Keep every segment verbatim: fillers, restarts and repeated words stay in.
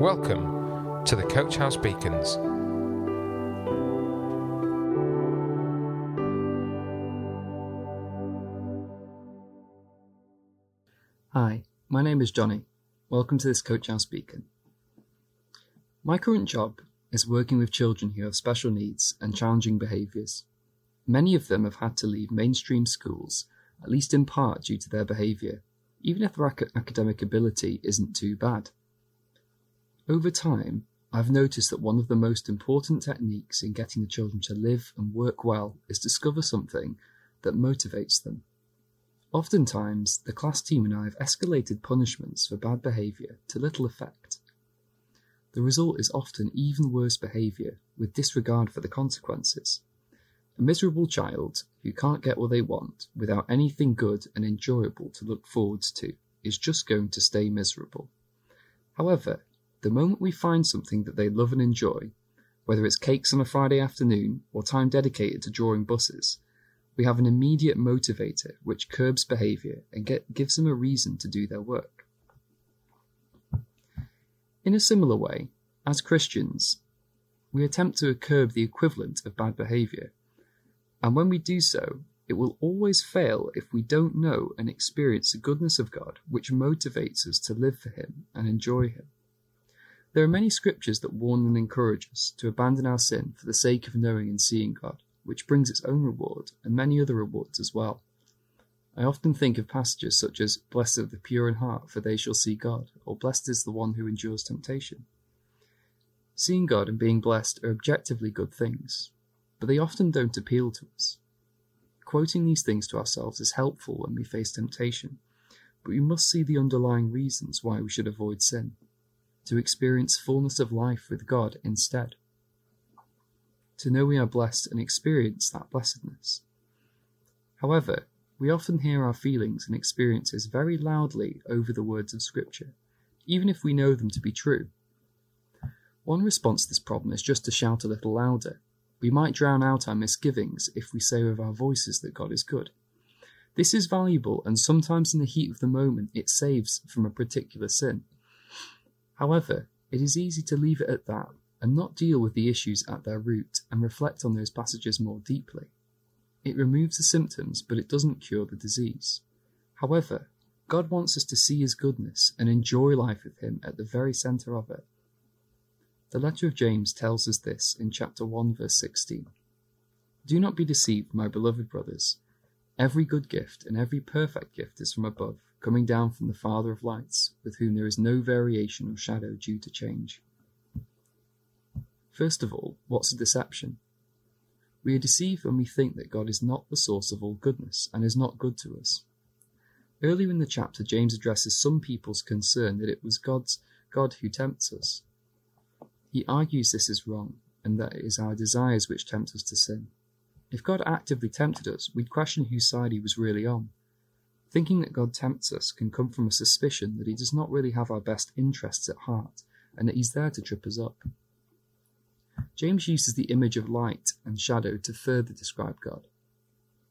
Welcome to the Coach House Beacons. Hi, my name is Johnny. Welcome to this Coach House Beacon. My current job is working with children who have special needs and challenging behaviours. Many of them have had to leave mainstream schools, at least in part due to their behaviour, even if their ac- academic ability isn't too bad. Over time, I've noticed that one of the most important techniques in getting the children to live and work well is discover something that motivates them. Oftentimes, the class team and I have escalated punishments for bad behaviour to little effect. The result is often even worse behaviour with disregard for the consequences. A miserable child who can't get what they want without anything good and enjoyable to look forward to is just going to stay miserable. However, the moment we find something that they love and enjoy, whether it's cakes on a Friday afternoon or time dedicated to drawing buses, we have an immediate motivator which curbs behaviour and get, gives them a reason to do their work. In a similar way, as Christians, we attempt to curb the equivalent of bad behaviour, and when we do so, it will always fail if we don't know and experience the goodness of God which motivates us to live for Him and enjoy Him. There are many scriptures that warn and encourage us to abandon our sin for the sake of knowing and seeing God, which brings its own reward and many other rewards as well. I often think of passages such as, "Blessed are the pure in heart, for they shall see God," or "Blessed is the one who endures temptation." Seeing God and being blessed are objectively good things, but they often don't appeal to us. Quoting these things to ourselves is helpful when we face temptation, but we must see the underlying reasons why we should avoid sin, to experience fullness of life with God instead, to know we are blessed and experience that blessedness. However, we often hear our feelings and experiences very loudly over the words of Scripture, even if we know them to be true. One response to this problem is just to shout a little louder. We might drown out our misgivings if we say with our voices that God is good. This is valuable, and sometimes in the heat of the moment it saves from a particular sin. However, it is easy to leave it at that and not deal with the issues at their root and reflect on those passages more deeply. It removes the symptoms, but it doesn't cure the disease. However, God wants us to see His goodness and enjoy life with Him at the very centre of it. The letter of James tells us this in chapter one, verse sixteen. "Do not be deceived, my beloved brothers. Every good gift and every perfect gift is from above, coming down from the Father of lights, with whom there is no variation or shadow due to change." First of all, what's a deception? We are deceived when we think that God is not the source of all goodness and is not good to us. Earlier in the chapter, James addresses some people's concern that it was God's God who tempts us. He argues this is wrong and that it is our desires which tempt us to sin. If God actively tempted us, we'd question whose side He was really on. Thinking that God tempts us can come from a suspicion that He does not really have our best interests at heart and that He's there to trip us up. James uses the image of light and shadow to further describe God.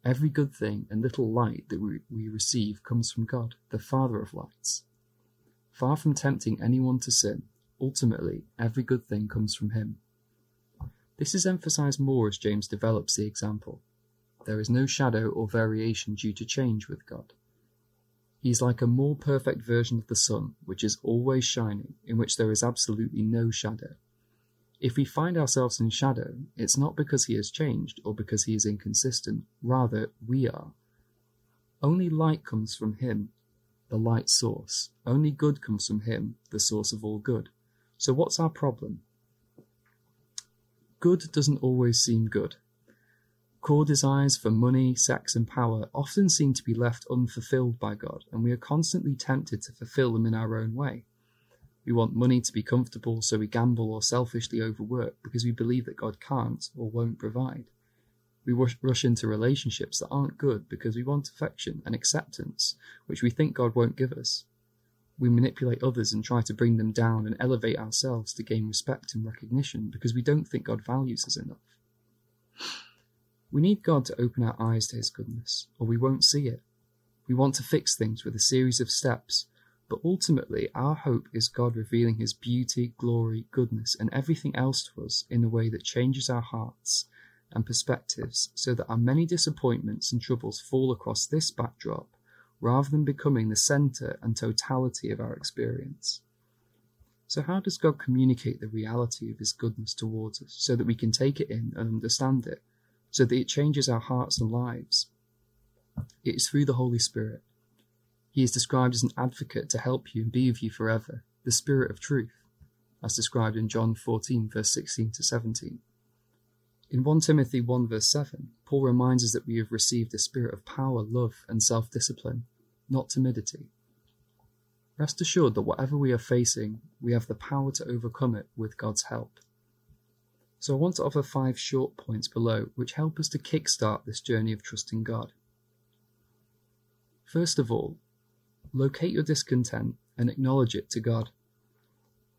Every good thing and little light that we, we receive comes from God, the Father of lights. Far from tempting anyone to sin, ultimately every good thing comes from Him. This is emphasised more as James develops the example. There is no shadow or variation due to change with God. He is like a more perfect version of the sun, which is always shining, in which there is absolutely no shadow. If we find ourselves in shadow, it's not because He has changed or because He is inconsistent, rather we are. Only light comes from Him, the light source. Only good comes from Him, the source of all good. So what's our problem? Good doesn't always seem good. Core desires for money, sex and power often seem to be left unfulfilled by God, and we are constantly tempted to fulfill them in our own way. We want money to be comfortable, so we gamble or selfishly overwork because we believe that God can't or won't provide. We rush into relationships that aren't good because we want affection and acceptance, which we think God won't give us. We manipulate others and try to bring them down and elevate ourselves to gain respect and recognition because we don't think God values us enough. We need God to open our eyes to His goodness, or we won't see it. We want to fix things with a series of steps, But ultimately, our hope is God revealing his beauty, glory, goodness, and everything else to us in a way that changes our hearts and perspectives so that our many disappointments and troubles fall across this backdrop rather than becoming the center and totality of our experience. So how does God communicate the reality of his goodness towards us so that we can take it in and understand it, so that it changes our hearts and lives? It is through the Holy Spirit. He is described as an advocate to help you and be with you forever, the Spirit of Truth, as described in John fourteen, verse sixteen to seventeen. In First Timothy one, verse seven, Paul reminds us that we have received a spirit of power, love, and self-discipline, not timidity. Rest assured that whatever we are facing, we have the power to overcome it with God's help. So I want to offer five short points below, which help us to kickstart this journey of trusting God. First of all, locate your discontent and acknowledge it to God.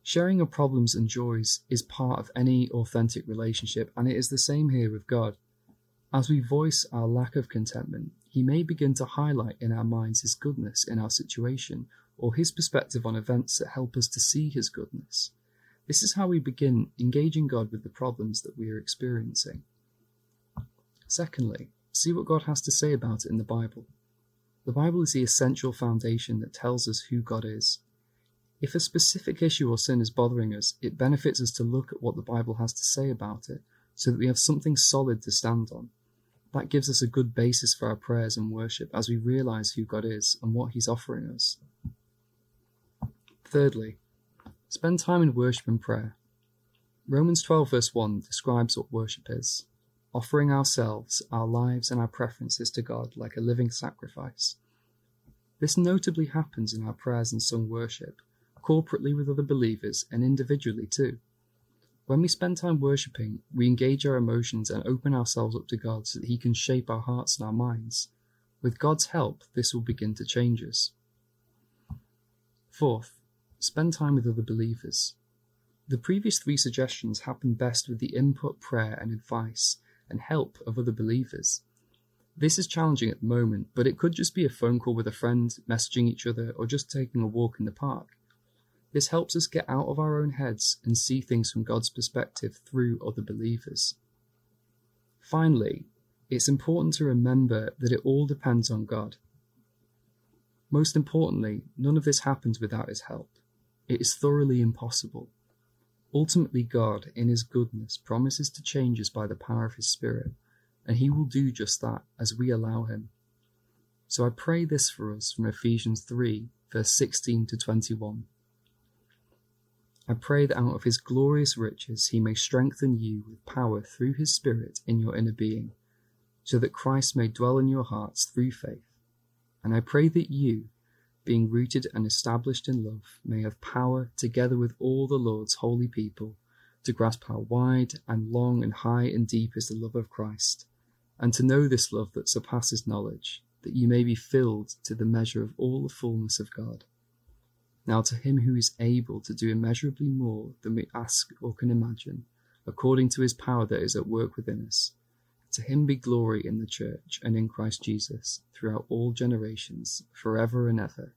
Sharing your problems and joys is part of any authentic relationship, and it is the same here with God. As we voice our lack of contentment, he may begin to highlight in our minds his goodness in our situation, or his perspective on events that help us to see his goodness. This is how we begin engaging God with the problems that we are experiencing. Secondly, see what God has to say about it in the Bible. The Bible is the essential foundation that tells us who God is. If a specific issue or sin is bothering us, it benefits us to look at what the Bible has to say about it so that we have something solid to stand on. That gives us a good basis for our prayers and worship as we realize who God is and what he's offering us. Thirdly, spend time in worship and prayer. Romans twelve verse one describes what worship is: offering ourselves, our lives, and our preferences to God like a living sacrifice. This notably happens in our prayers and sung worship, corporately with other believers and individually too. When we spend time worshipping, we engage our emotions and open ourselves up to God so that he can shape our hearts and our minds. With God's help, this will begin to change us. Fourth, spend time with other believers. The previous three suggestions happen best with the input, prayer, and advice and help of other believers. This is challenging at the moment, but it could just be a phone call with a friend, messaging each other, or just taking a walk in the park. This helps us get out of our own heads and see things from God's perspective through other believers. Finally, it's important to remember that it all depends on God. Most importantly, none of this happens without his help. It is thoroughly impossible. Ultimately, God, in his goodness, promises to change us by the power of his Spirit, and he will do just that as we allow him. So I pray this for us from Ephesians three, verse sixteen to twenty-one. I pray that out of his glorious riches he may strengthen you with power through his Spirit in your inner being, so that Christ may dwell in your hearts through faith. And I pray that you, being rooted and established in love, may have power, together with all the Lord's holy people, to grasp how wide and long and high and deep is the love of Christ, and to know this love that surpasses knowledge, that you may be filled to the measure of all the fullness of God. Now to him who is able to do immeasurably more than we ask or can imagine, according to his power that is at work within us, to him be glory in the church and in Christ Jesus throughout all generations, forever and ever.